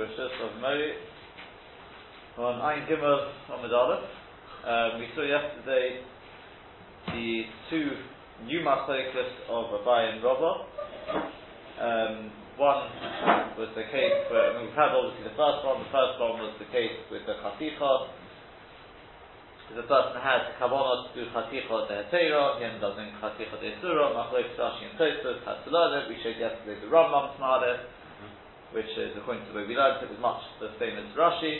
we're just of Mori, on Ein Gimel Amud Aleph. We saw yesterday the two new machlokes of Abaye and Rava. One was the case where, we've had obviously the first one was the case with the Chaticha. The person has Kavanot to do Chaticha de Hetera, he ended up doing Chaticha de Surah, Machlokes Rashi and Tosfos, Hatziladet. We showed yesterday the Rambam's Maharam, which is according to the way we learned, it was much the same as Rashi.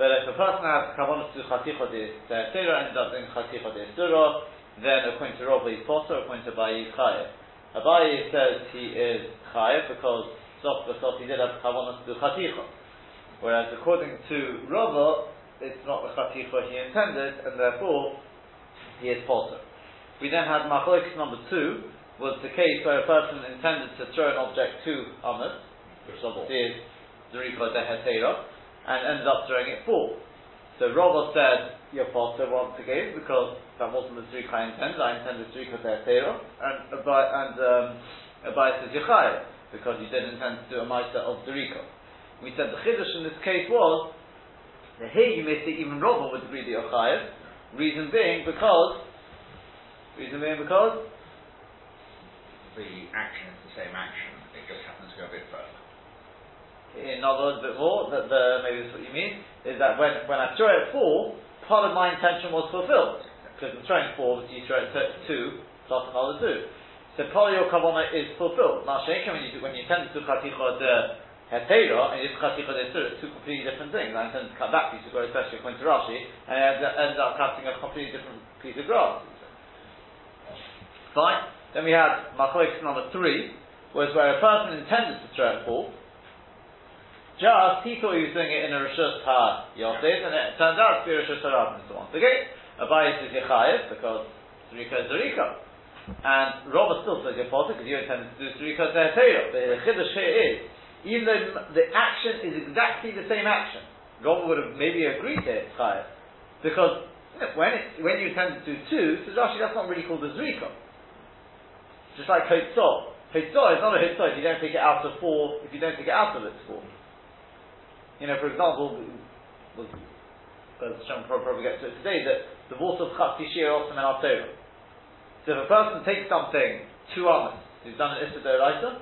But if a person has Kavanot to do Chaticha de Hetera, ended up doing Chaticha de Surah, then according to Rava he's Potter, according to Abaye he's Chayev. Abaye says he is Chayev because Tosfos he did have Kavanot to do Chaticha. Whereas according to Rava, it's not the Chatifa he intended, and therefore he is potter. We then had Machlokes number 2, was the case where a person intended to throw an object to Amos, which obviously is Zerika de Hetera, and ended up throwing it forth. So Rava said, you're potter once again, because that wasn't the Zerika I intended Zerika de Hetera, and Abaye says Yechayev, because you didn't intend to do a Maisa of Zerika. We said the Chiddush in this case was, now here you may see even Rava would agree that you're Chayev. Reason being because the action is the same action, it just happens to go a bit further. In other words, a bit more, maybe that's what you mean, is that when I throw it 4, part of my intention was fulfilled. Because I'm throwing 4, but you throw it 2, plus another 2. So part of your Kavanah is fulfilled. Now when you intend to do Chaticha de Hetera and Chaticha de Surah, two completely different things. I intended to cut that piece of grass, especially according to Rashi, and ended up cutting a completely different piece of grass. Fine. Then we had Machlokes number 3, was where a person intended to throw it forth. Just, he thought he was doing it in a Rishus HaYosef, and it turns out to be a Rishus HaRav, and so on. Again, Abaye says Yechayev, because Zerika is Zerika. And Rava still says Yepoter, because you intended to do Zerika de Hetera. But the Chiddush here is, even though the action is exactly the same action, Rava would have maybe agreed that it's Chayev, because when you intend to do 2, so Rashi, that's not really called a Zerika. Just like Hotzah. Hotzah is not a Hotzah if you don't take it out of 4, if you don't take it out of its 4. You know, for example, Shem probably gets to it today, that the water of Chatzi Shir also in our Torah. So if a person takes something 2 amas, he's done an Issa D'Oraisa.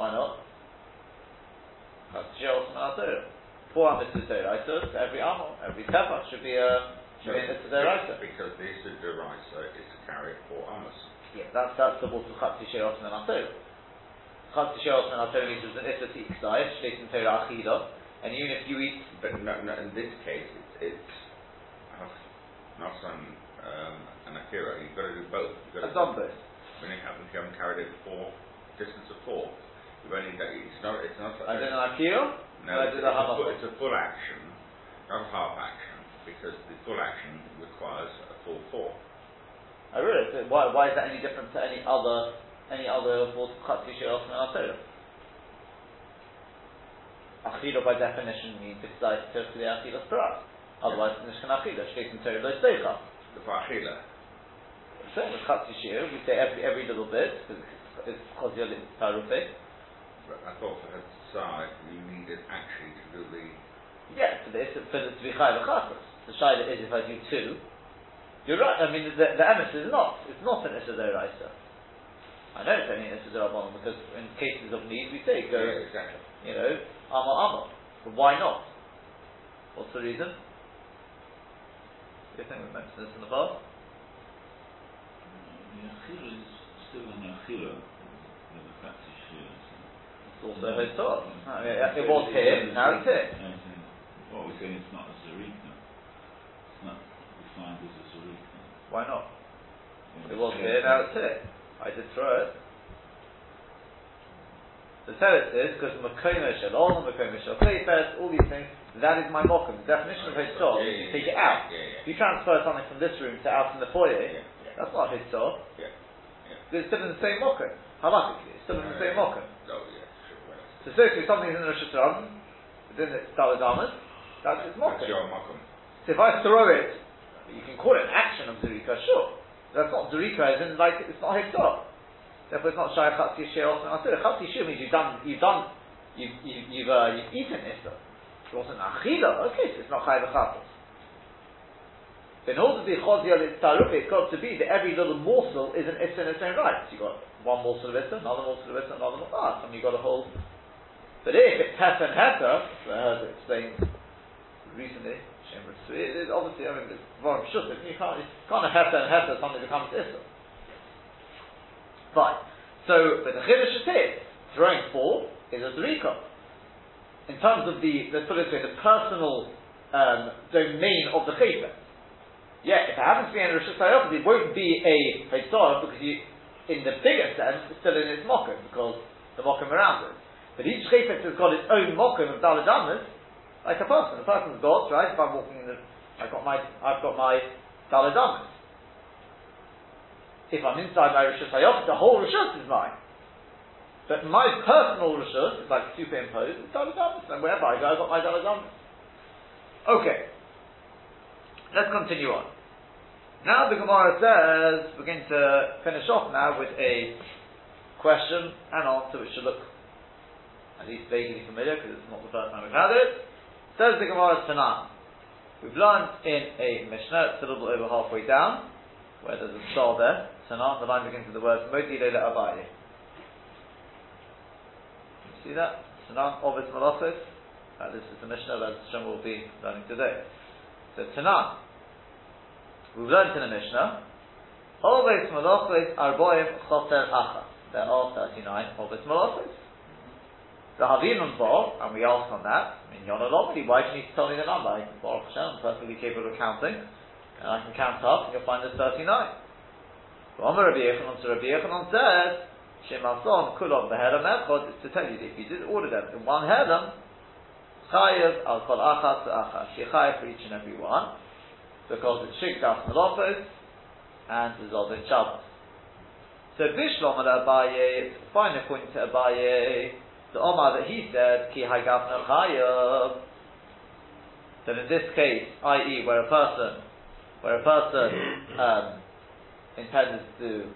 Why not? Four amas is deraisa. Every amma, every teva should be an deraisa. Because the issue of deraisa is to carry 4 amas. Yeah, that's the water of Chatzi Shir Osen and Atorah. Chatzi Shir Osen and Atorah means an issa to each side, shleitin Torah achida. And even if you eat, but no, in this case, it's not an akira. You've got to do both. I've done both. When it happens, you haven't carried it 4 distance of 4. It's not. I did an akira. No, it's a full action, not a half action, because the full action requires a full 4. I realize. So why is that any different to any other Chatzi Shir Osen and Atorah? Achila by definition means it's like to the Achila's Torah. Otherwise, it's an Achila. Shkei and Torah Lo Seicha. The Achila. So with Chatzi Shir, we say every little bit because it's Chazil in Tarufei. But I thought for her side you needed actually to do the... Yeah, for this to be Chayav Chatos. The Shaila is if I do 2, you're right, I mean the emes is not. It's not an Issa D'Oraisa. I know it's only an Issa D'Rabbanan because in cases of need we say go, yeah, exactly. You know, Amma. But why not? What's the reason? Do you think we mentioned this in the past? The Achila is still an Achila with the Chatzi Shir. It's also a hotel. It was here, now it's here. What we're saying, it's not a Zerika. It's not defined as a Zerika. Why not? It was here, now it's here. I did throw it. The teretz is, because Makomo Shel Olam, Makomo Shel Kleipas, all these things, that is my mokum. The definition of hotel is you take it out. Yeah. If you transfer something from this room to out in the foyer, that's not hotel. It's still in the same mokum. Halachically, it's still in the same mokum. So if something's in the Rishus HaRabbim, then it's Daled Amos, that's its mokum. So if I throw it, you can call it an action of Zerika, sure. That's not Zerika, as in, like, it's not Hiftar. Therefore it's not Shai Chatzi Shir Osen and Atorah. Chatzi Shir means you've done you've eaten Issa. It wasn't Achila, okay, so it's not Chai V'Chapos. But in order to be Choziyal Tarufah, it's got to be that every little morsel is an Issa in its own right. So you've got one morsel of Issa, another morsel of Issa, another morsel of Issa, and you've got a whole. But if it's Heta and Heta, as I explained recently, it's obviously, I mean, it's Vorim Shutim, you can't have Heta and Heta, something becomes Issa. Fine. So, but the Chiddush is throwing four is a Zerika. In terms of the, let's put it this way, the personal domain of the Chayfet. Yeah, if it happens to be in Rosh Hashanah, it won't be a Chayfet, because you, in the bigger sense, it's still in its Mokum, because the Mokum around it. But each Chayfet has got its own Mokum of Daled Amas, like a person. A person's God, right? If I'm walking in the, I've got my Daled Amas. If I'm inside my Rishus Hayot, the whole Rishus is mine. But my personal Rishus is like superimposed, it's Daled Amas, and wherever I go, I've got my Daled Amas. Okay. Let's continue on. Now the Gemara says, we're going to finish off now with a question and answer, which should look at least vaguely familiar, because it's not the first time we've had it. Says the Gemara Tanan. We've learned in a Mishnah, it's a little over halfway down, where there's a star there. So now the line begins with the words Modi Leila Abaye. See that? Tanan Ovis Malachis. This is the Mishnah that Shem will be learning today. So Tanan. We've learned in the Mishnah Ovis Malachis Arboim Choter Acha. There are 39 Ovis Malachis. The Havinun Bor, and we asked on that, I mean, Yonolomity, why do you need to tell me the number? I can Baruch Hashem, I'm perfectly capable of counting. And I can count up, and you'll find there's 39. Rabbi Yochanan says, Shemason kulon behelam echod, is to tell you that if you did order them in one helam, chayev al kol achas achas, you chayev for each and every one, because it's shikdas melopos and zolot shabbos. So Bishlom al Abaye, finally pointing to Abaye, the Omar that he said, ki hagavna chayev. That in this case, i.e., where a person intends to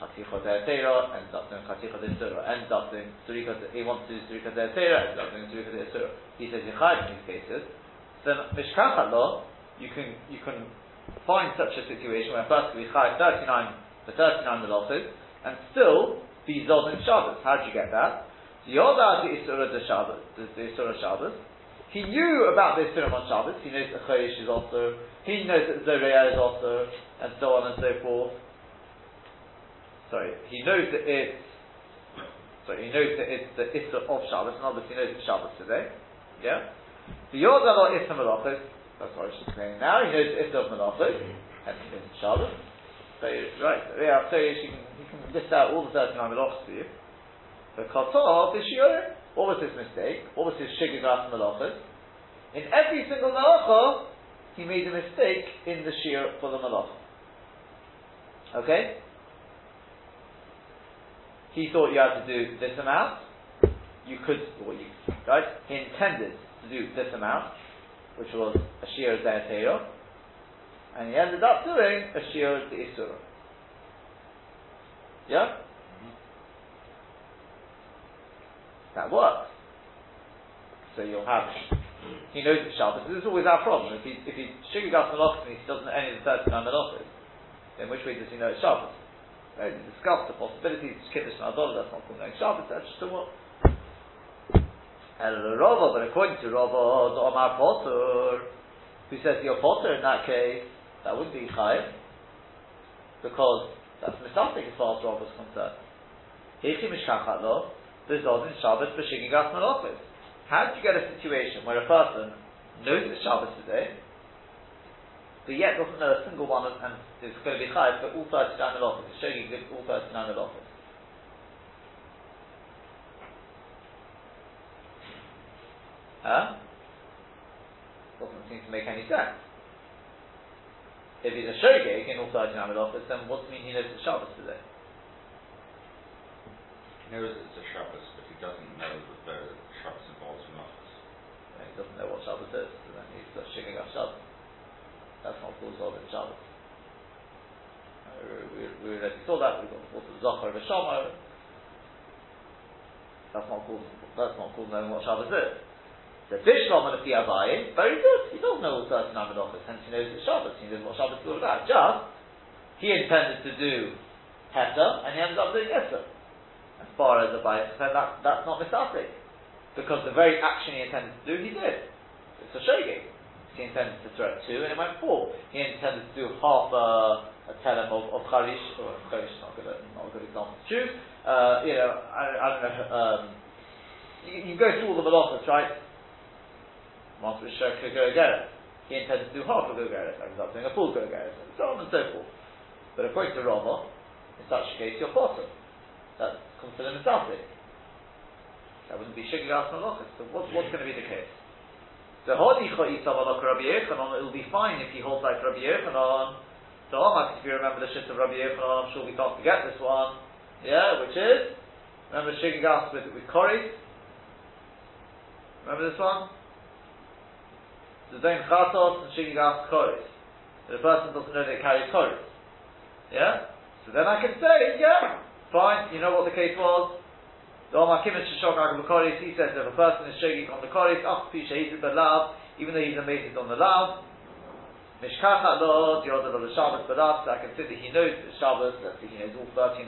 Chatichot De'Eterah, ends up doing Chatichot De'Eterah, ends up doing Tzurikot, he wants to do Tzurikot De'Eterah, ends up doing Tzurikot De'Eterah. He says Yechai in these cases. Then Mishkachat Lo, you can find such a situation where a person Yechai 39 for 39 melachos and still be Zod and Shabbos. How did you get that? The Yodah the Isura Shabbos. He knew about this Purim on Shabbos. He knows that Chodesh is also. He knows that Zoreah is also, and so on and so forth. He knows that it's the Issa of Shabbos, and obviously knows it's Shabbos today. Yeah. The Yodah lo Issa Melachos. That's what I should say now. He knows the Issa of Melachos, and he knows it's Shabbos. So right, yeah. So you can list out all the 39 Melachos for you. So Katov is Shiurim. What was his mistake? What was his shigagas malachos? In every single malacha, he made a mistake in the shiur for the malacha. Okay? He thought you had to do this amount. Right? He intended to do this amount, which was a shiur de'atero, and he ended up doing a shiur de'isuro. Yeah? That works. So you'll have. He knows it's Shabbos. This is always our problem. If he shigagas melachos and he doesn't know any of the 39 melachos, then which way does he know it's Shabbos? They discuss the possibilities. Kiddush and Adol. That's not called knowing Shabbos. That's just a what. Rava, but according to Rava, the Omar Potter, who says your Potter in that case, that would be Chayev, because that's misafik as far as Rava is concerned. Hechi mishkachat lo. There's Zod in Shabbos for Shigigas Malachos. How do you get a situation where a person knows it's Shabbos today, but yet doesn't know a single one of, and it's going to be Chayev for all 39 Malachos, it's showing you all 39 Malachos? Huh? Doesn't seem to make any sense. If he's a Shogeg in all 39 Malachos, then what does it mean he knows it's Shabbos today? He knows it's a Shabbos, but he doesn't know that the Shabbos involves Malachos. Yeah, he doesn't know what Shabbos is, and then he's just shaking up Shabbos. That's not called Zod in Shabbos. We already saw that, we got the Zachar of a Shammai. That's not called knowing what Shabbos is. The Bishlam and the Abaye, very good. He doesn't know all 39 Menachos, hence he knows it's Shabbos. He knows what Shabbos is all about. Just, he intended to do Heter, and he ended up doing Eser. As far as Abaye is concerned, that's not mistaken, because the very action he intended to do, he did. It's a shogeg. He intended to throw it 2, and it went 4. He intended to do half a telem of Charish, or Charish is not a good example to choose. I don't know. You go through all the Melachos, right? Once we show Go-Geret. He intended to do half a Go-Geret, and ended up doing a full Go-Geret, and so on and so forth. But according to Rava, in such a case, you're potter. That's considered a Mitzvah. That wouldn't be Shigig As Melachos. So what's going to be the case? So Hodi Chai Isav Alok Rabbi Yochanan, it will be fine if he holds like Rabbi Yochanan. So if you remember the shift of Rabbi Yochanan, I'm sure we can't forget this one. Yeah, which is, remember Shigig As with Kori? Remember this one? Zayn Chatos and Shigig As Koris. The person doesn't know they carry Koris. Yeah? So then I can say, yeah, fine, you know what the case was. The Omar Kim and Shishok Agam Koris, he says if a person is Shigig on the Koris, Afpi Shahid Balav, even though he's amazed on the Lav, Mishkacha Lord, Yoda Lord Shabbos Balav, so I can say that he knows the Shabbos, that he knows all 39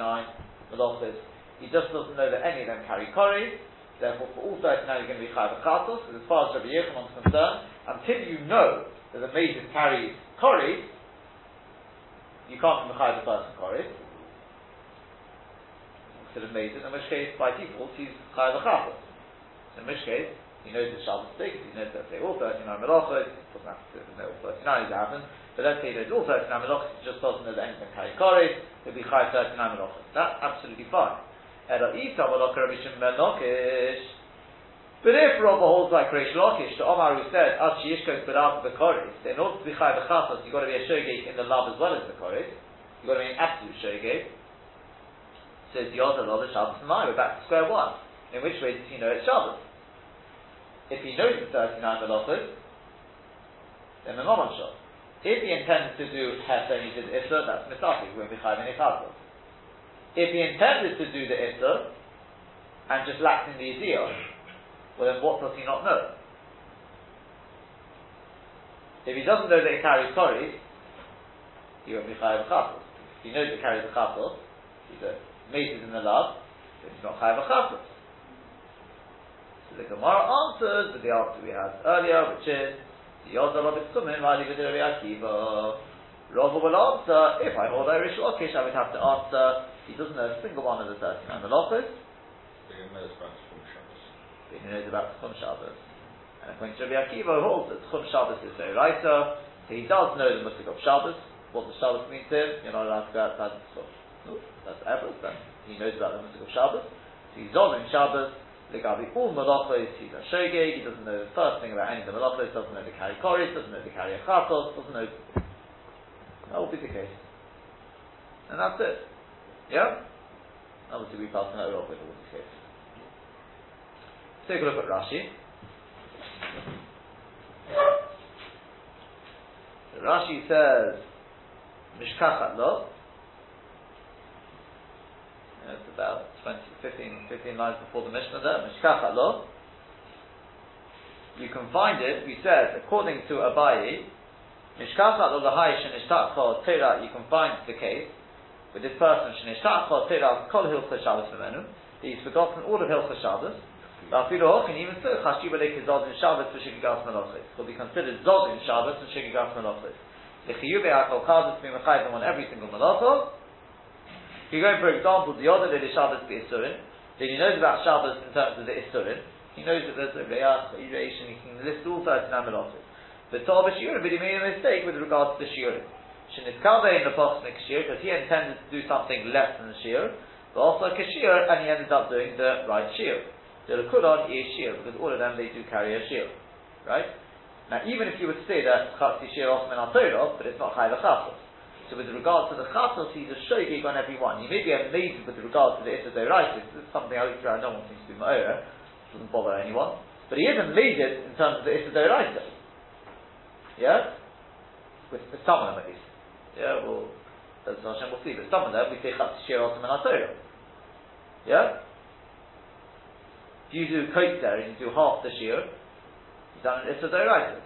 Melachos. He just doesn't know that any of them carry Koris. Therefore, for all 39 you're going to be Chayav Chatos, because as far as Rabbi Yochanan is concerned, until you know that the maiden carries Koris, you can't be Chayav the person Koris. Instead of maiden, in which case, by default, he's Chayav Chatos. So in which case, he knows the Shabbos stakes, he knows that they all 39 Melachos, it doesn't have to know all 39 as it happens, but let's say he knows all 39 Melachos, he just doesn't know that anything carries Koris, he'll be Chayav 39 Melachos. That's absolutely fine. But if Rava holds like Reish Lakish, the Omar who said, in order to be Chai B'chatos, you've got to be a shogeg in the love as well as the Koris. You've got to be an absolute shogeg. So it's Yoda, Lada, Shabbos, and I. We're back to square one. In which way does he know it's Shabbos? If he knows the 39 Melachos, then the Maharam Shabbos. If he intends to do Heter and he did Isra, that's Mitzvah, he won't be Chai B'chatos. If he intended to do the Isser and just lacked in the Idea, well then what does he not know? If he doesn't know that he carries Koris, he won't be Chayav Chatos. If he knows that he carries a Chatos, he's a mated in the love, then he's not Chayav Chatos. So the Gemara answers with the answer we had earlier, which is, Yoda Rabbi Tzumin, Rabbi Judah, Rabbi Akiva. Rava will answer, if I hold Reish Lakish, I would have to answer, he doesn't know a single one of the 39 Melachos. But he knows about Tchum Shabbos. But he knows about Tchum Shabbos. And according to Rabbi Akiva, holds that Tchum Shabbos is very writer, so he does know the Musik of Shabbos, what the Shabbos means to him, you're not allowed to go outside the Tchum. No, that's Ebbers, then he knows about the Musik of Shabbos. So he's on in Shabbos, Legabi all Melachos, he's a shogeg, he doesn't know the first thing about any of the Melachos, doesn't know the Kari Koris, doesn't know the Kari Achatos, doesn't know. That will be the case. And that's it. Yeah? Obviously we passed another off with all these cases. Let's take a look at Rashi. So Rashi says Mishkachat Lo. It's about 15 lines before the Mishnah there. Mishkachat Lo. You can find it, we said, according to Abaye, Mishkachat Lo Lahai Shenishtakho Tera, you can find the case with this person Shenishtakho Tera Kol Hilchos Shabbos Memenu, that he's forgotten all of Hilchos Shabbos, and even so Chashiva Leke Zod in Shabbos for Shigig As Melachos will be considered Zod in Shabbos and Shigig As Melachos. The Chiyuv E'akol Chazos be Mechayim on every single Melachos. If you're going for example the other day Shabbos be Isurin, then he knows about Shabbos in terms of the Isurin, he knows that there's a Re'ach, Iration, he can list all 39 Melachos. But Tov Shiurim, but he made a mistake with regards to the Shiurim. Shenitkaveh in the Posnik Shiur, because he intended to do something less than the Shiur, but also Kashir, and he ended up doing the right Shiur. The Lekulon is Shiur, because all of them, they do carry a Shiur. Right? Now, even if you would say that Chatsi Shiur Osman al Torah, but it's not Chai Chatos. So with regards to the Chatos, he's a shogeg on every one. He may be amazed with regards to the Issa Doraisa. This is something I look around, no one seems to be Ma'ora. It doesn't bother anyone. But he is amazed in terms of the Issa Doraisa. Yeah? With some of them at least. Yeah, well, that's not Hashem, we'll see. But some of them, we say Chatsi Shiur Osman al Torah. Yeah? You do kotzer and you do half the shiur, you've done an issa d'oraisa.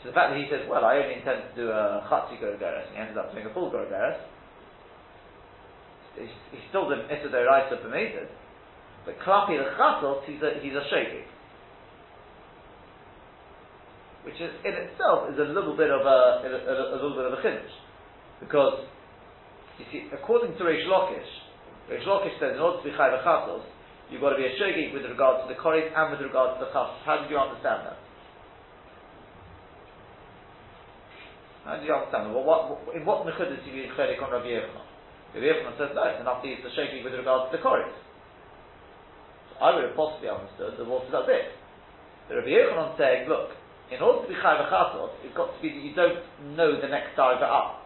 So the fact that he says, well, I only intend to do a chatzi gorgeres, and he ended up doing a full gorgeres, he still did an issa d'oraisa permitted, but klapi l'chatos, he's a shogeg. Which is, in itself is a little bit of a chiddush, because you see, according to Reish Lakish says in order to be chayv chatos, you've got to be a shogeg with regard to the koris and with regard to the chatos. How did you understand that? In what mechudus do you chayv on Rabbi Yochanan? Rabbi Yochanan says no, it's enough to use the shogeg with regard to the koris. So I would have possibly understood the water that's it. But Rabbi Yochanan saying, look, in order to be chayv chatos, it's got to be that you don't know the next diver up.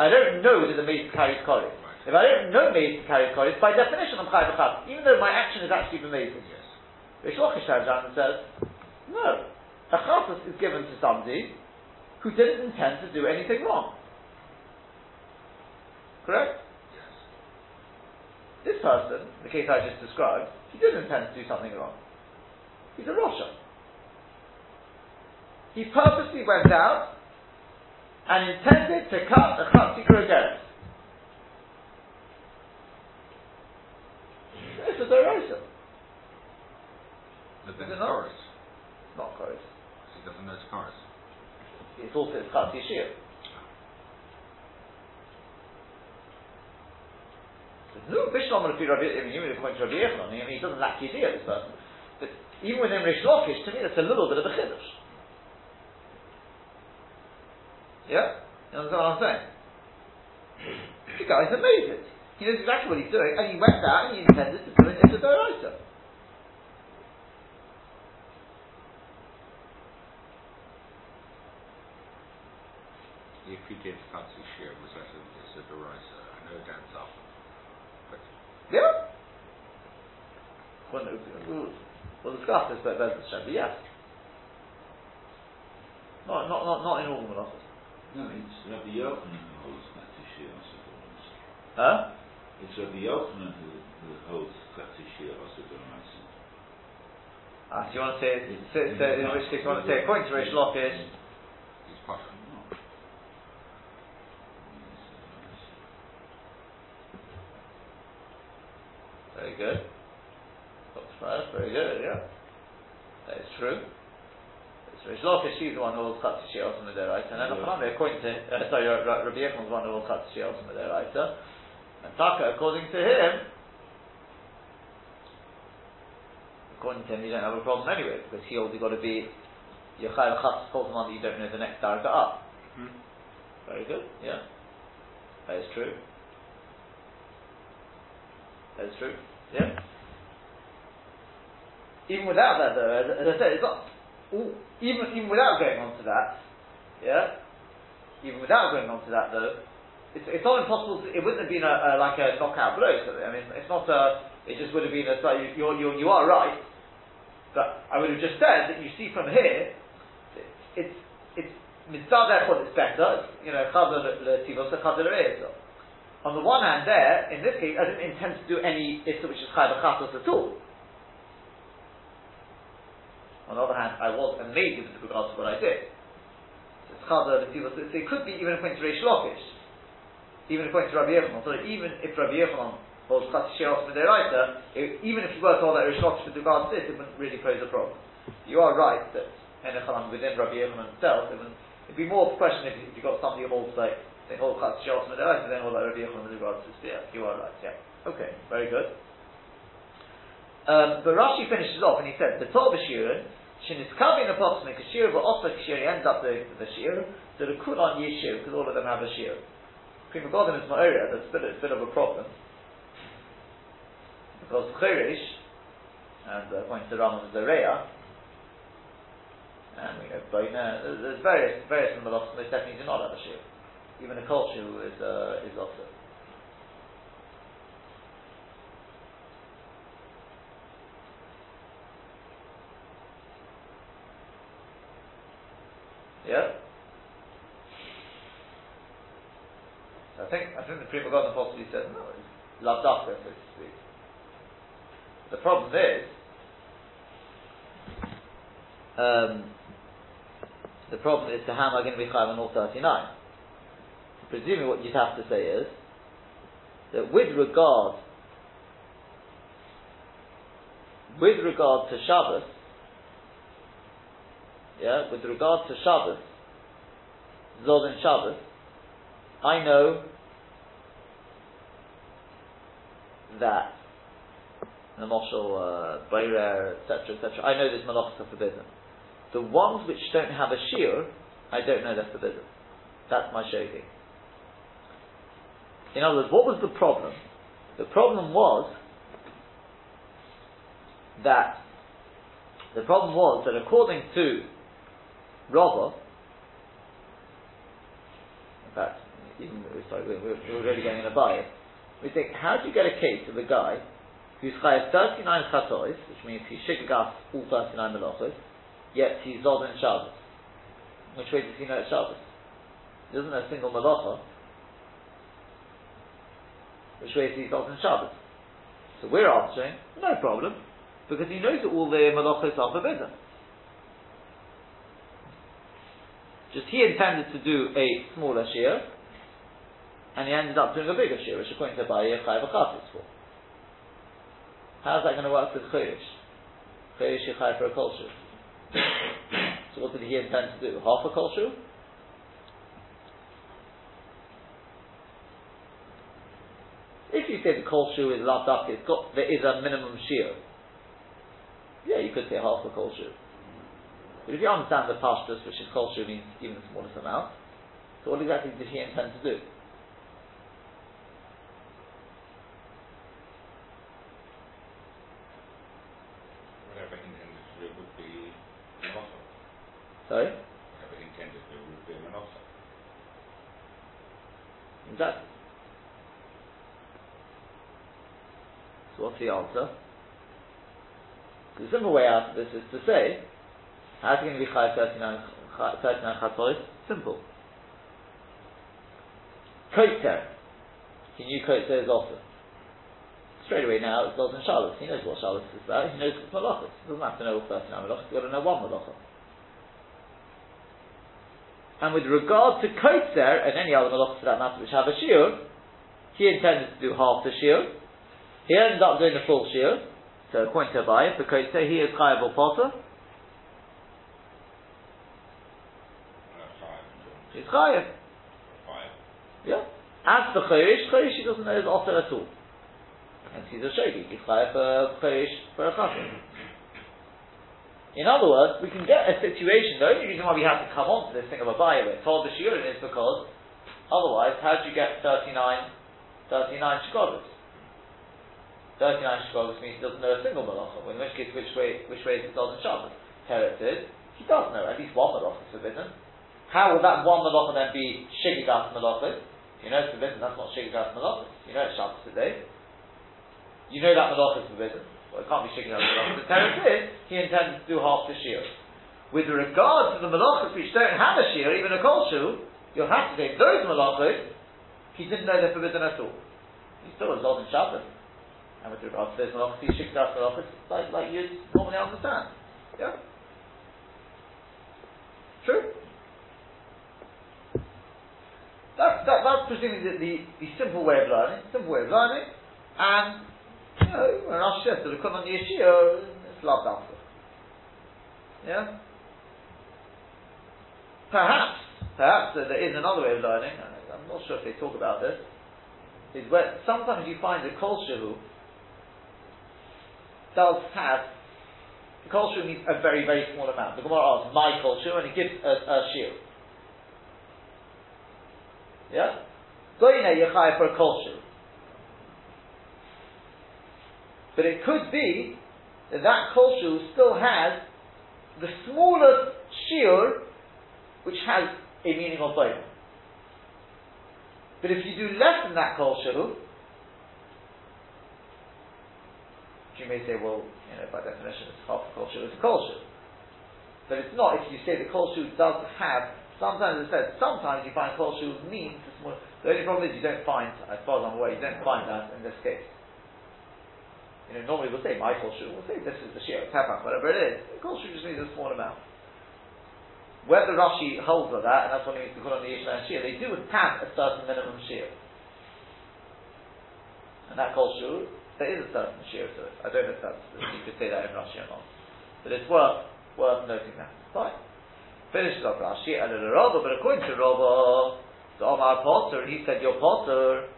I don't know that the maid carries koris. If I don't know maids to carry koris, by definition I'm chayv chatos, even though my action is actually for maids. Yes. Reish Lakish says, no, a chatos is given to somebody who didn't intend to do anything wrong. Correct? Yes. This person, the case I just described, he didn't intend to do something wrong. He's a rasha. He purposely went out and intended to cut a chatzi gorgeres. It's a derisa. But then it's chorus. It's not chorus. He doesn't know it's chorus. It's also it's chatzi shiur. No, Bishlam would be Rabbi Yochanan. I mean, he doesn't lack idea, this person. But even within Reish Lakish, to me, that's a little bit of a chiddush. Yeah, you understand what I'm saying? The guy's amazing. He knows exactly what he's doing, and he went out and he intended to do it as a doraisa. If he did fancy shiur, it was actually a doraisa. I know that's up. But yeah. We'll discuss this, but yes. Not in all the monopolies. No, it's Rabbi Yochanan who holds fancy shiur, I suppose. Huh? It's Rabbi Yochanan who holds Chatzi Shiur also Doraisa. Ah, so you want to say, in which case you want to say, according to Reish Lakish, he's Pacham. Very good. Very good, yeah. That is true. So Reish Lakish, he's the one who holds Chatzi Shiur also Doraisa, and then according to, Rabbi Yochanan is the one who holds Chatzi Shiur also Doraisa. And Taka, according to him, you don't have a problem anyway, because he already got to be Yachai L'Chatz calls on that you don't know the next Daraka up. Mm-hmm. Very good, yeah. That is true, yeah. Even without that, though, as I said, it's not. Even without going on to that, yeah. Even without going on to that, though. It's not impossible. It wouldn't have been a knockout blow. So, I mean, it's not a. It just would have been a. You are right, but I would have just said that you see from here, it's mitzvah therefore it's better. You know, on the one hand, there in this case, I didn't intend to do any issa which is chayv chatos at all. On the other hand, I was amazed with regards to what I did. So it could be even a point to Reish Lakish. Even according to Rabbi Yochanan, so even if Rabbi Yochanan holds Chatzi Shiur Osma D'Oraisa, even if you were told that Reish Lakish with regard to this, it wouldn't really pose a problem. You are right that within Rabbi Yochanan himself, it'd be more of a question if you got somebody who holds like they hold Chatzi Shiur Osma D'Oraisa, then hold that Rabbi Yochanan with regard to this. Yeah, you are right. Yeah. Okay. Very good. But Rashi finishes off and he says the Torah Shiurin Shiniskavi Naposnik Shiur V'Osma Shiur ends up the Shiur, so the Kulan Yishir because all of them have a Shiur. Prima Godin is my area, that's a bit of a problem. Because Chirish, and according to Rambam, is the Reya, and we know Boina, there's various Malachs, and they definitely do not have a shiur. Even a Kol Shiur is also. Yeah? I think the Prima Godin possibly said no, it's lavdafka, so to speak. The problem is, so how am I going to be chayav on all 39? Presuming what you'd have to say is that with regard to Shabbos, Zod and Shabbos, I know that the Moshel, Breira, etc., I know these malachas are forbidden. The ones which don't have a shiur, I don't know they're forbidden. That's my shogeg. In other words, what was the problem? The problem was that according to Rava, in fact, we're really going in a bias. We think, how do you get a case of a guy who's chayav 39 chatois, which means he shigagas all 39 melachos, yet he's zod in Shabbos? Which way does he know it's Shabbos? He doesn't know a single malacha. Which way is he zod in Shabbos? So we're answering, no problem, because he knows that all the malachos are forbidden. Just he intended to do a smaller shiur, and he ended up doing a bigger shiur, which according to Abaye, chayav achatos for. How's that going to work with Chodesh? Chodesh is chayav for a kol shiur. So what did he intend to do? Half a kol shiur? If you say the kol shiur is loved up, there is a minimum shiur. Yeah, you could say half a kol shiur. But if you understand the pashtus, which is kol shiur means even the smallest amount, so what exactly did he intend to do? Sorry? Whatever he intended to do would be a manasseh. Exactly. So what's the answer? The simple way out of this is to say, how is it going to be chayav 39 chatois? Simple. Kotzer. He knew kotzer is also. Straight away now, it's Zod and Shabbos. He knows what Shabbos is about. He knows it's malachos. He doesn't have to know all 39 malachos. He's got to know one malacha. And with regard to kotzer and any other malachos for that matter which have a shiur, he intended to do half the shiur. He ended up doing the full shiur. So according to Abaye, for kotzer he is chayav ul poter. He's chayav. Yeah. As for Chodesh he doesn't know his offer at all. And he's a shogeg. He's chayav for Chodesh for a chassan. In other words, we can get a situation, the only reason why we have to come on to this thing of a buyer, we're told the shiurim is because otherwise, how do you get 39 shkolos? 39 shkolos means he doesn't know a single malacha, in which case, which way is the golden Shabbos? Here it is, he does know, at least one malacha is forbidden. How will that one malacha then be shigagas malachas? You know it's forbidden, that's not shigagas malachas. You know it's Shabbos today. You know that malacha is forbidden. Well, it can't be shaking out the malachas. The terrorist is, he intended to do half the shiur. With regard to the malachas which don't have a shiur, even a kol shiur, you'll have to say, those malachas, he didn't know they're forbidden at all. He still was Zod and Shabbos. And with regard to those malachas, he shaking out the malachas like you normally understand. Yeah? True? That's presumably the simple way of learning, and when I said that I come on the yeshia, it's loved after. Yeah? Perhaps there is another way of learning, and I'm not sure if they talk about this, is where sometimes you find the kol shiur does have, the kol shiur means a very, very small amount. The Gemara asks, my kol shiur, and it gives a shiur. Yeah? Goyne yechai for kol shiur. But it could be that kol shiur still has the smallest shiur, which has a meaning of both. But if you do less than that kol shiur, you may say, well, by definition, it's half a kol shiur, it's a kol shiur. But it's not if you say the kol shiur does have. Sometimes it says, sometimes you find kol shiur means the smallest. The only problem is you don't find, as far as I'm aware, you don't find that in this case. You know, normally we'll say my kol shu, we'll say this is the share of pepach, whatever it is. Kol shu just means a small amount. Whether Rashi holds of that, and that's what he used to call on the Yishman Shia, they do have a certain minimum share. And that kol shu, there is a certain share to it. I don't know if that's, you could say that in Rashi or not. But it's worth noting that. Fine. Finishes off Rashi, and then Rava, but according to Rava, the Omar Potter, he said, your Potter.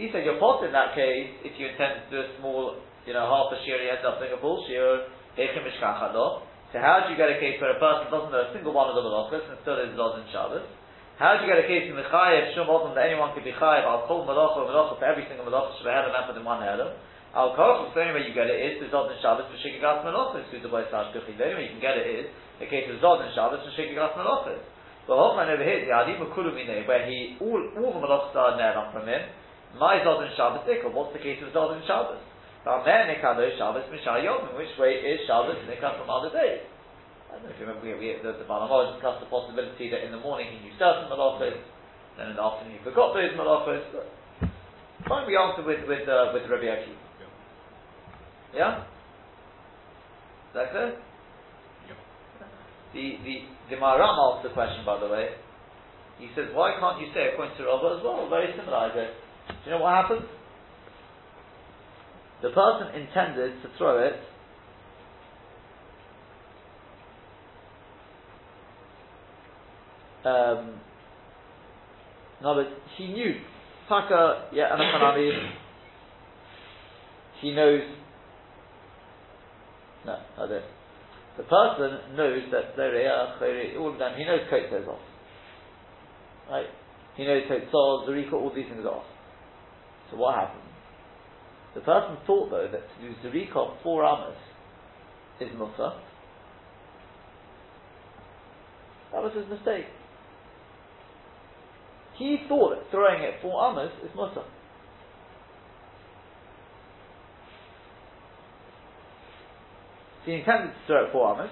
He said, your pot in that case, if you intend to do a small, half a shear, you end up doing a full shear, so how do you get a case where a person doesn't know a single one of the malachas and still is Zod and Shabbos? How do you get a case in the Chayev, Shum Odom, that anyone could be Chayev, I'll call Malacha for every single Malacha, Shabbat Adam, in one Adam? I'll call the only way you get it is the Zod and Shabbos for Shikigas Malachas, who's the way Sash Kuchi. The only way you can get it is the case of Zod and Shabbos for Shikigas Malachas. But Hoffman over here, the Adi Makulumine, where all the Malachas are Nerach from him, my Zod and Shabbos Nikol. What's the case of Zod and Shabbos? In which way is Shabbos Nikol from other days? I don't know if you remember, the Balamor discussed the possibility that in the morning he knew certain malachos, then in the afternoon he forgot those malachos. Fine, we answer with Rabbi Akiva. Yeah? Is that clear? Yeah. The Maharam asked the question, by the way. He says, why can't you say according to Rava as well? Very similar idea. Do you know what happens? The person intended to throw it but he knew Taka, Anakanami, he knows the person knows that all of them, he knows Kotzos off. Right? He knows Kotzos, Zerika, all these things off. So what happened? The person thought though that to do Zerikah 4 amos is Musa. That was his mistake. He thought that throwing it 4 amos is Musa. He intended to throw it 4 amos,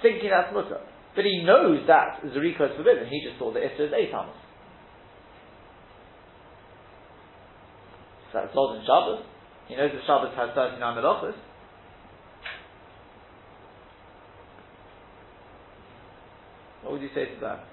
thinking that's Musa. But he knows that Zerikah is forbidden, he just thought that Iftar is 8 amos. That's Zod and Shabbos. He knows that Shabbos has 39 melachos. What would you say to that?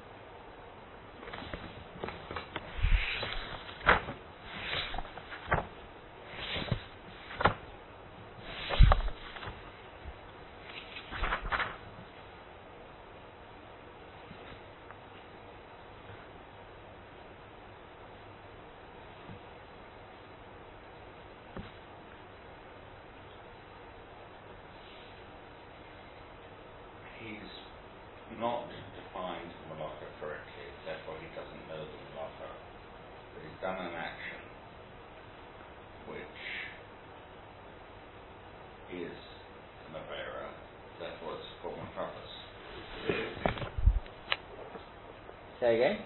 Again?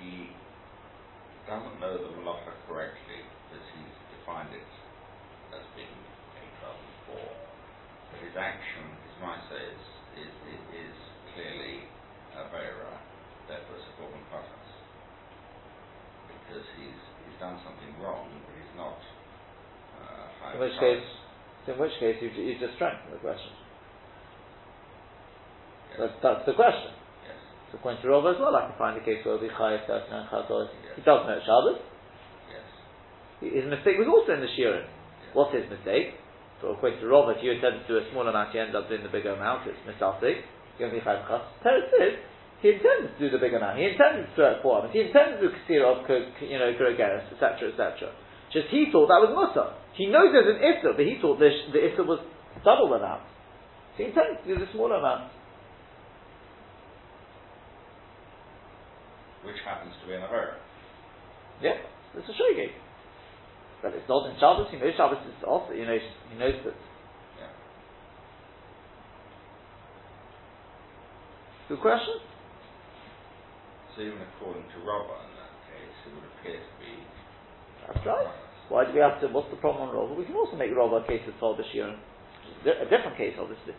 He doesn't know the Malacha correctly because he's defined it as being a trouble before. But his action, as I say, is clearly Abaye, therefore it's a form of purpose. Because he's done something wrong, but he's not high. In which case you've just strengthened the question. Yes. That's the question. So according to Rava as well, I can find a case where it'll be Chayev, 39 Chazos. He does know Shabbos. Yes. His mistake was also in the Shirin. Yes. What's his mistake? So according to Rava, if you intend to do a small amount, you end up doing the bigger amount, it's misafik. You're going to be Chayev Chazos. Teretz is, he intended to do the big amount. He intended to do it 4 amos. He intended to do Kassir of Kurogeris, etc., etc. Just he thought that was Musa. He knows there's an Iftar, but he thought the Iftar was double the amount. So he intended to do the smaller amount. Which happens to be an Aver. Yeah, it's a shogeg. But it's not in Shabbos, he knows Shabbos is off, he knows that. Yeah. Good question? So even according to Rabbah in that case, it would appear to be... That's right. Why do we have to, what's the problem on Rabbah? We can also make Rabbah a case of Tzal B'Shir. A different case, obviously.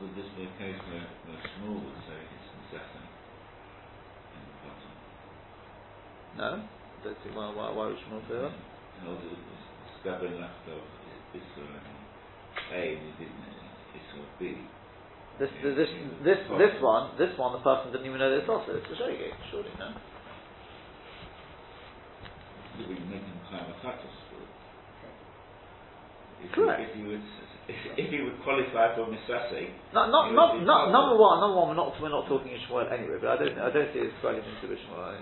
Would this be a case where Shmuel would say it's incessant in the bottom? No. Let's see why we should not say that. No, it's stubborn after Israel and A, and he didn't Israel B. This one, the person didn't even know that it's also. It's a shogeg, surely, no? We make him climb a status for it. Correct. If he would qualify for misaseh, number one, we're not talking Yishmael anyway. But I don't see it's quite into Yishmael.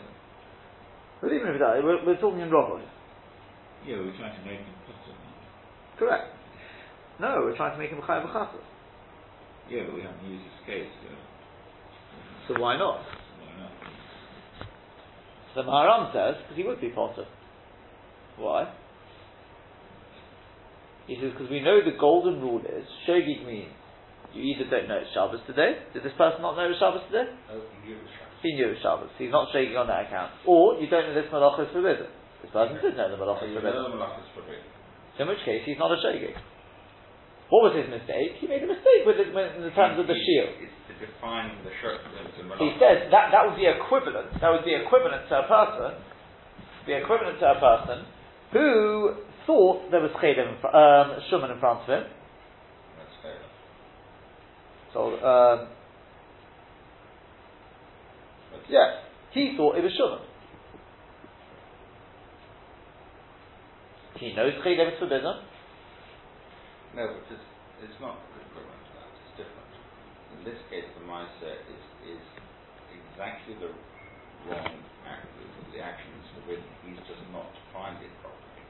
But even if that, we're talking in Rava. Yeah, we're trying to make him potter. Correct. No, we're trying to make him chayav v'chatos. Yeah, but we haven't used this case. So why not? So Maharam says because he would be potter. Why? He says, because we know the golden rule is, shogeg means, you either don't know it's Shabbos today. Did this person not know it's Shabbos today? Oh, he knew it's Shabbos. He's not shogeg on that account. Or, you don't know this malacha is forbidden. This person did know the malacha is forbidden. So in which case, he's not a shogeg. What was his mistake? He made a mistake in terms of the shield. It's to define the shirt. He says, that would be equivalent. That would be equivalent to a person. Who thought there was Shuman in front of him. That's fair. So, he thought it was Shuman. He knows Chedem is forbidden. No, but it's not equivalent to that. It's different. In this case, the Maaseh is exactly the wrong act. The action is forbidden. He's just not defined it properly.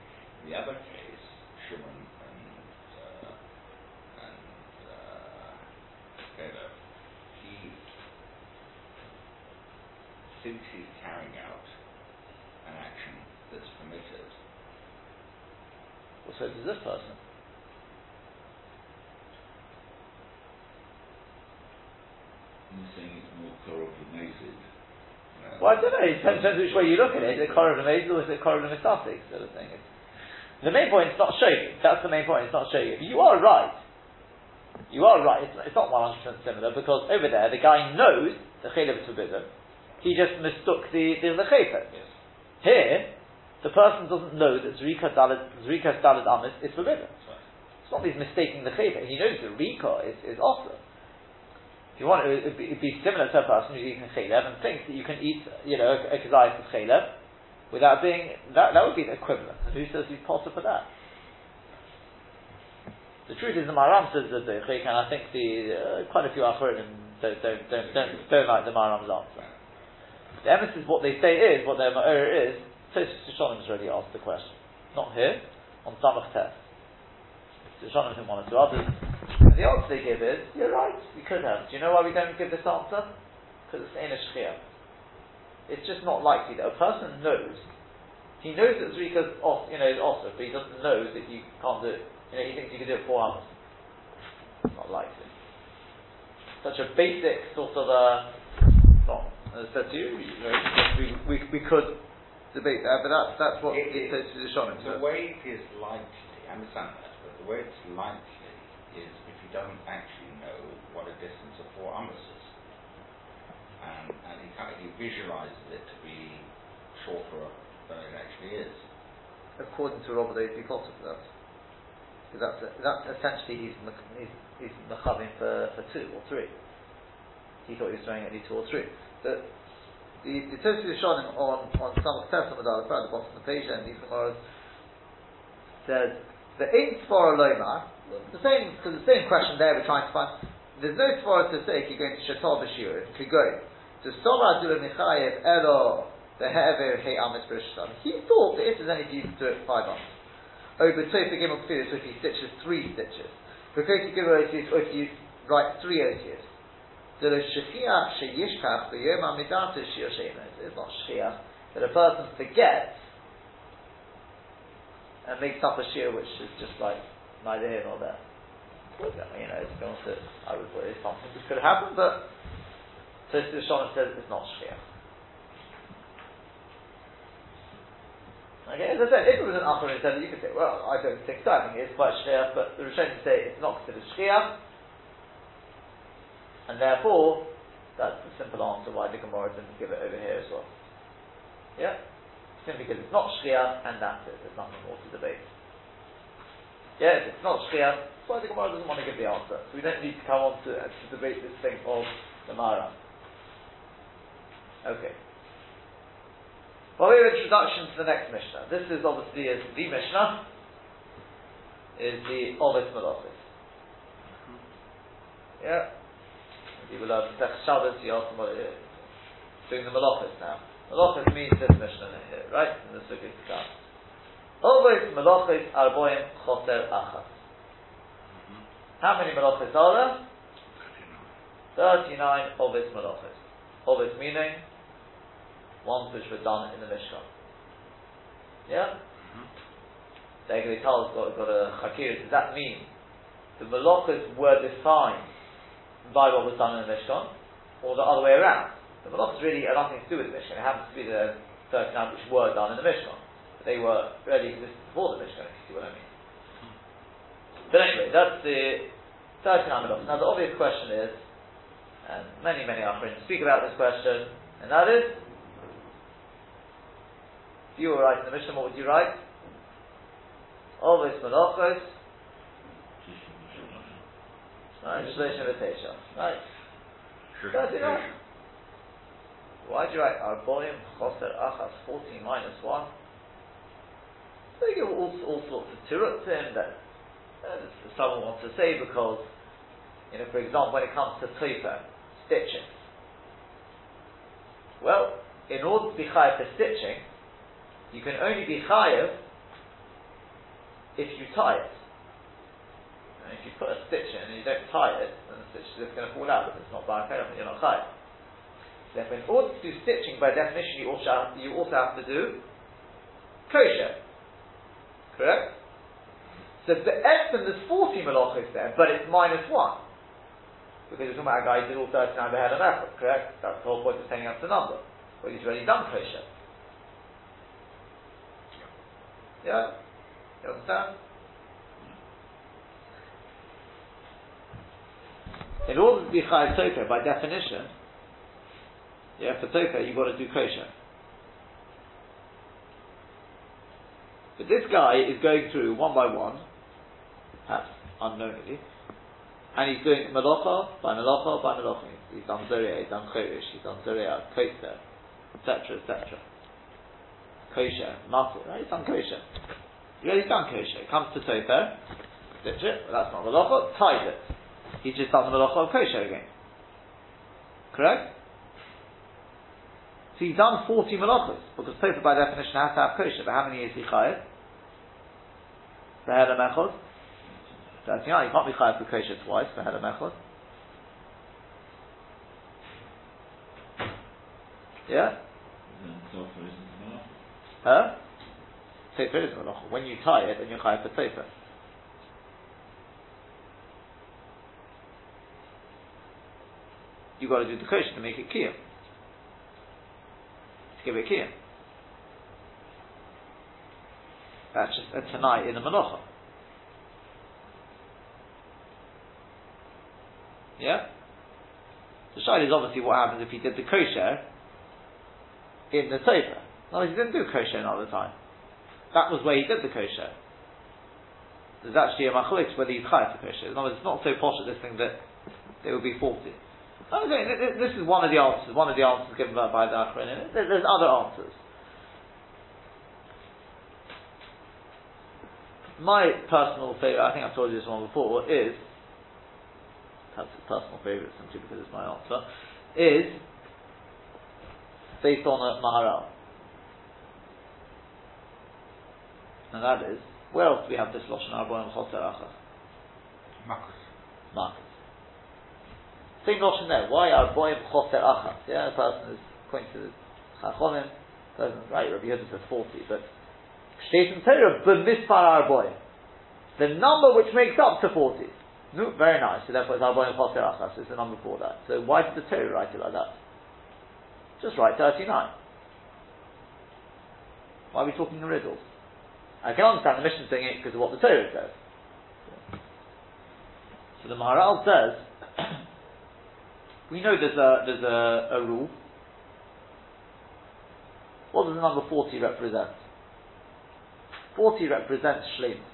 In the other case, Shimon and he, since he's carrying out an action that's permitted, well, so does this person. You're saying it's more corroborated. Well, I don't know. It depends which way you look at it. Is it corroborated or is it corroborated sort of thing? The main point is not shogeg. That's the main point. It's not shogeg. You are right. It's not 100% similar because over there the guy knows the chaylev is forbidden. He just mistook the chaylev. Yes. Here, the person doesn't know that zrika daled amis is forbidden. Right. It's not that he's mistaking the chaylev. He knows the zrika is also. If you want, it'd be similar to a person who's eating chaylev and thinks that you can eat, a kazayis of chaylev. Without being that would be the equivalent. And who says he's potter for that? The truth is, the Maharam says that the Chik, and I think quite a few Acharonim don't like the Maharam's answer. The emphasis, what they say is what their Ma'orah is. Tosfos Rishonim has already asked the question, not here on Samach Tes. Rishonim and one or two others. And the answer they give is, you're right, we could have. Do you know why we don't give this answer? Because it's ein shchiyah. It's just not likely that a person knows. He knows that Zrika's off, is also, but he doesn't know that you can't do it. He thinks you can do it 4 hours. It's not likely. Such a basic sort of as I said to you, we could debate that, but that's what it says to the Shonim. The way it is likely, I understand that, but the way it's likely is if he doesn't actually know what a distance of 4 hours is. And he visualises it to be shorter than it actually is. According to Robert, they'd be potter for that. Because that's essentially he's mechavim for 2 or 3. He thought he was doing only 2 or 3. But the Tosfos Rishonim on Samach Tes at the bottom of the page, and these Gemaras says the ein svara lomar. The same question there we're trying to find. There's no svara to say if you're going to shatar b'shira, if you're going to sora do a michayev elo the hever he amis b'rishon. He thought that if there's any use to it 5 months. Oh, but so if you give him so if he stitches 3 stitches, because you give otius, or if you write 3 otius, the shechiyah sheyishkach b'yom amidato shir sheimos. It's not shechiyah that a person forgets and makes up a shir which is just like neither here nor there. Something this could happen, but so the Shana says it's not shchiyah. Okay, as I said, if it was an Acharon who said it, you could say, well, I don't think so, I think it's quite shchiyah, but the Rishonim say it's not considered shchiyah, and therefore, that's the simple answer why the Gemara didn't give it over here as well. Yeah? simply because it's not shchiyah, and that's it. There's nothing more to debate. Yeah, if it's not shchiyah, so I think Gemara doesn't want to give the answer. So we don't need to come on to debate this thing of the Maharam. Okay. By way of introduction to the next Mishnah, this is obviously is the Mishnah, is the Ovis Melosis. Yeah. People are Sech Shabbos, you ask them what it is. Doing the Melosis now. Melosis means this Mishnah here, right? In the Sukkot to come. Ovis Melosis Arboim Choser Achas. How many malachas are there? 39 Ovis malachas. Ovis meaning ones which were done in the Mishkan. Yeah? Mm-hmm. Degli Tal's got a chakir. Does that mean the malachas were defined by what was done in the Mishkan? Or the other way around? The malachas really have nothing to do with the Mishkan. It happens to be the 39 which were done in the Mishkan. They were already existed before the Mishkan, if you see what I mean. But anyway, that's the 39 melachos. Now the obvious question is, and many Achronim speak about this question, and that is, if you were writing the Mishnah, what would you write? Ovis melachos. Right, Shlesh V'Tesha. Right. 39. Why do you write Arboim Choser Achas 40 minus 1? So you give all sorts of tirut in that. Someone wants to say because, you know, for example, when it comes to tchifa, stitching. Well, in order to be chayav for stitching, you can only be chayav if you tie it. And if you put a stitch in and you don't tie it, then the stitch is just going to fall out. If it's not barakayim, you're not chayav. Therefore, in order to do stitching, by definition, you also have to do kosher. Correct? So the Espen, there's 40 malachos there, but it's -1. Because you're talking about a guy who did all 39 ahead of effort, correct? That's the whole point of saying up the number. Well, he's already done kosher. Yeah? You understand? In order to be chayav tofah, by definition, yeah, for tofah, you've got to do kosher. But this guy is going through one by one, perhaps unknowingly, and he's doing malacha by malacha by malacha. He's done Zoreh, he's done Chorish, he's done Zoreh, Kosher, etc. Kosher, Matzah, right? He's done Kosher. He's already done Kosher. It comes to Tofah, stitch it, well, that's not malacha, ties it. He's just done the malacha of Kosher again. Correct? So he's done 40 malachas, because Tofah by definition has to have kosher, but how many is he chayav? Behel HaMechos? Yeah, you can't be chayav for kosher twice, Behel HaMechos. Yeah? Huh? Tofah is malachas. When you tie it, then you're chayav for Tofah. You've got to do the kosher to make it kiyum. Give it kiyum. That's just a tonight in the melocha. Yeah? The shaila is obviously what happens if he did the kosher in the tefah. No, he didn't do kosher another time. That was where he did the kosher. There's actually a machlokes whether he's chayav for kosher. No, it's not so posh at this thing that they would be faulty. I'm saying this is one of the answers. One of the answers given by the Achronim. There's other answers. My personal favourite, I think I've told you this one before, is, perhaps it's personal favourite simply because it's my answer, is based on a Maharal. And that is, where else do we have this Lashon Arboim Choser Achas? Marcus. Same notion there. Why are boim choser achas? Yeah, a person is pointing to the chachomim. Right, Rabbi Judah says 40, but the number which makes up to 40. No, very nice. So therefore, it's arboim choser achas. It's the number for that. So why did the Torah write it like that? Just write 39. Why are we talking in riddles? I can understand the mission saying it because of what the Torah says. So the Maharal says. We know there's a rule What does the number 40 represent? 40 represents Shleimus.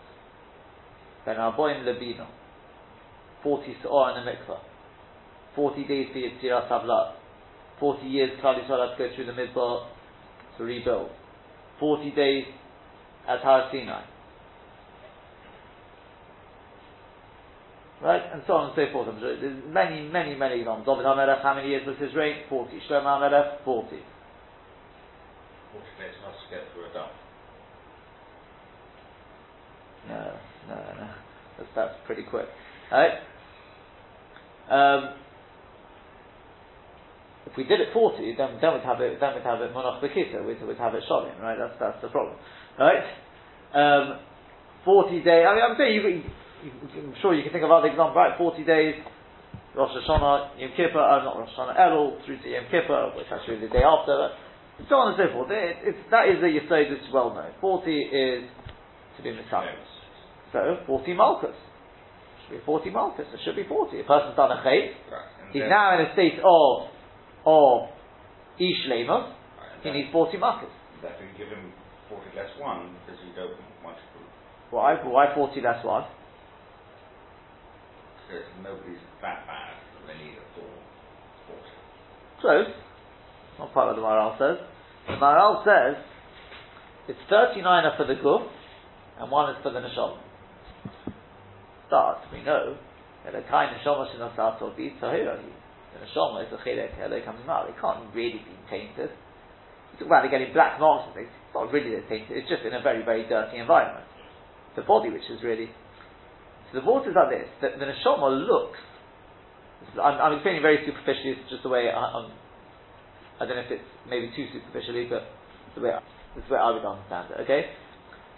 Ben Arboim Lebino. 40 Se'or and a Mikvah. 40 days for Yetziras Havlat. 40 years Klal Yisrael had to go through the Midbar to rebuild. 40 days at Har Sinai. Right? And so on and so forth. There's many examples. David HaMelech, how many years was his reign? 40. Shlomo HaMelech, 40. 40 days not to get through a dump. No. That's pretty quick. Alright? If we did it 40, then we'd have it Monach Bekita, we'd have it Sholin, right? That's the problem. Right? 40 days, I mean, I'm saying I'm sure you can think of other examples, right? 40 days, Rosh Hashanah, Yom Kippur, not Rosh Hashanah, Elul, through to Yom Kippur, which actually is the day after, and so on and so forth. That is the Yesod that's well known. 40 is to be Messiah. So, 40 Malkus. It should be 40 Malkus. It should be 40. A person's done a chait. Right. He's now in a state of Ishleimus. Right. He needs 40 Malkus. That we give him 40 less 1 because you don't want to prove. Why 40 less 1? Because nobody's that bad that they need a full 40. Close. Not part of the Maharal says. The Maharal says it's 39 are for the Guf and 1 is for the Neshama. But we know that a kind Neshama should not start to be Tahira. The Neshama is a Chilek, Hello comes out. It can't really be tainted. You talk about it getting black marks and things. It's not really tainted, it's just in a very, very dirty environment. The body, which is really. So the water is like this, that the Neshama looks. I'm explaining very superficially, it's just the way I don't know if it's maybe too superficially, but it's the way I would understand it, okay?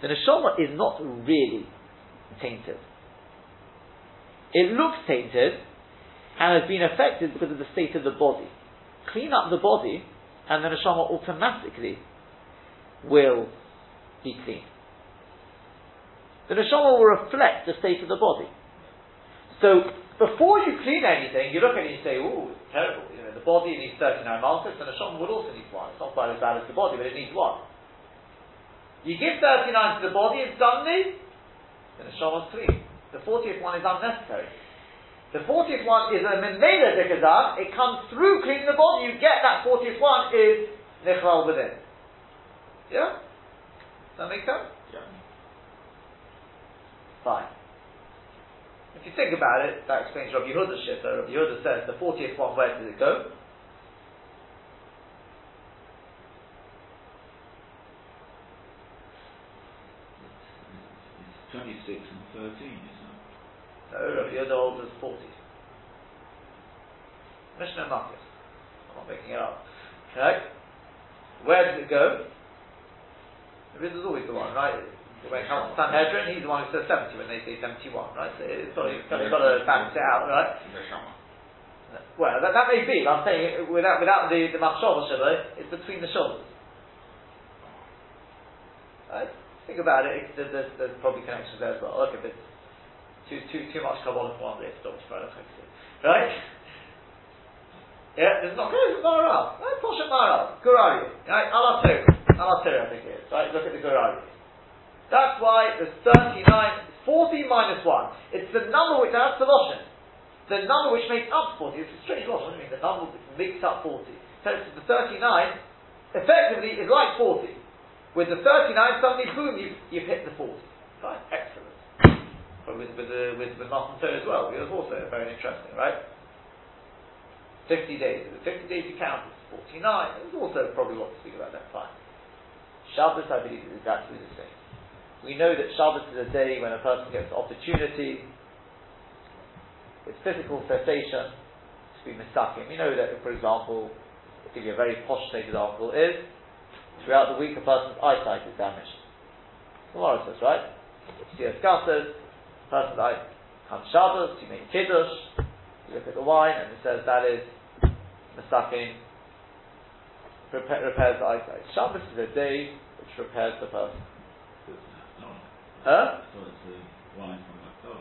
The Neshama is not really tainted. It looks tainted and has been affected because of the state of the body. Clean up the body and the Neshama automatically will be clean. The Neshama will reflect the state of the body. So, before you clean anything, you look at it and you say, ooh, it's terrible. You know, the body needs 39 malchus, and the Neshama would also need 1. It's not quite as bad as the body, but it needs 1. You give 39 to the body, and suddenly, the Neshama is clean. The 40th one is unnecessary. The 40th one is a Menela Dekazah. It comes through cleaning the body. You get that 40th one is Nechlal within. Yeah? Does that make sense? Yeah. Fine. If you think about it, that explains Rabbi Yehuda's shift. Rabbi Yehuda says the 40th one, where does it go? It's 26 and 13, isn't it? No, Rabbi Yehuda holds is 40. Mishnah Marcus. I'm not making it up. Okay. Where does it go? The reason is always the one, right? When it comes to Sanhedrin, he's the one who says 70 when they say 71, right? So it's got to balance it out, right? Well, that may be, but I'm saying without the Manshosh Shiba, it's between the shoulders. Right? Think about it, there's probably connections there as well. Look, if it's too much Kabbalah for one day, it stops, right? Yeah, it's not good, it's Maharal. That's Poshut Maharal, Gurari, right? Alatira, I think it is, right? Look at the Gurari. That's why there's 39, 40 minus 1. It's the number which, that's the Loshen. The number which makes up 40. It's a strange Loshen, isn't it? The number which makes up 40. So it's the 39, effectively, is like 40. With the 39, suddenly, boom, you've hit the 40. Right? Excellent. But with Martin Toe as well, it was also very interesting, right? 50 days. The 50 days you count is 49. There's also probably a lot to speak about that time. Shabbos, I believe, is exactly the same. We know that Shabbos is a day when a person gets opportunity with physical cessation to be mistaken. We know that, for example, I'll give you a very posh example, is throughout the week a person's eyesight is damaged. Tomorrow says, right? See us gases, person's eye comes Shabbos, you make kiddush, you look at the wine and it says that is mistaken, repairs the eyesight. Shabbos is a day which repairs the person. Huh? No, that's schoolers,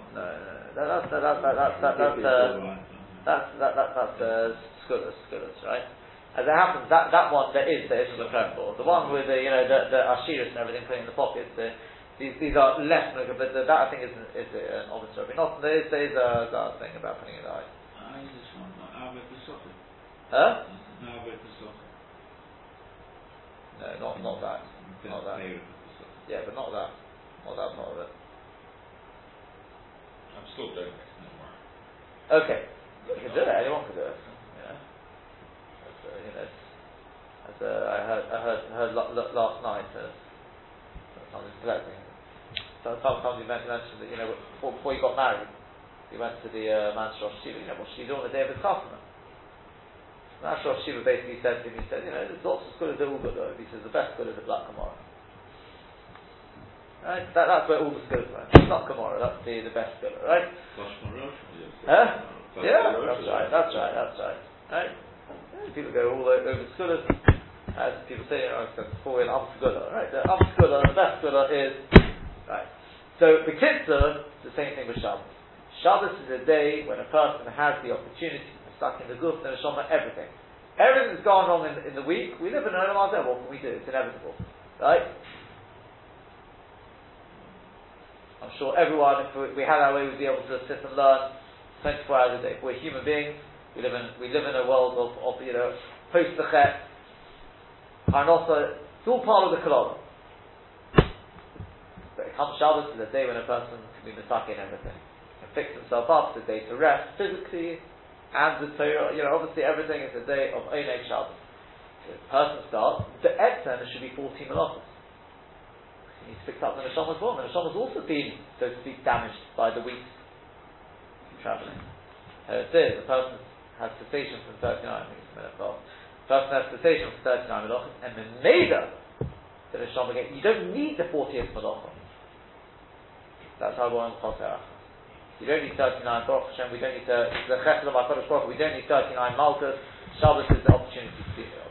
right? As it happens, that one there isn't a clone for. The one with the ashiris and everything putting in the pockets. These are less, but that I think is an obvious story. Not there is a thing about putting in the eye. I just want to not that. Yeah, but not that. Not that part of it. I'm still doing it. Okay. You can do it. Anyone can do it. Yeah. As I heard last night. Sometimes you mentioned that before you got married, you went to the Manshosh Shiba. What should you do on the day of the customer? Manshosh Shiba basically said to him, he said, there's lots of good as the Uber though. He says the best good is the black Gemara. Right? That's where all the skills are. It's not Gemara, that's the best skiller, right? Yeah, that's right. Right? People go all over the skillers. As people say, I said before, we're Amsgula, right? The Amsgula, the best Gula is, right. So, the Kitzur, it's the same thing with Shabbos. Shabbos is a day when a person has the opportunity to suck in the Guf, the Neshama, everything. Everything's gone wrong in the week. We live in an Olam Hazeh, what can we do? It's inevitable, right? I'm sure everyone, if we had our way, we'd be able to sit and learn 24 hours a day. If we're human beings, we live in a world of post the Chet. And also, it's all part of the Kolom. But it comes Shabbos is a day when a person can be Misaki and everything. And fix himself up, it's a day to rest physically and the Torah. Obviously everything is a day of Oneg Shabbos. So if a person starts, the Etzem should be 14 melachos. He needs to fix up the Neshama's form. The Neshama's also been, so to speak, damaged by the weeks travelling. Here it is, the person has cessation from 39, I think it's a minute past. First manifestation of 39 melachos, and the Meda, the Neshama again. You don't need the 40th melacha. That's how one Chosera. You don't need 39 Baruch Hashem. We don't need the Chesed of our Kodesh Baruch. We don't need 39 Malchus. Shabbos is the opportunity to see it.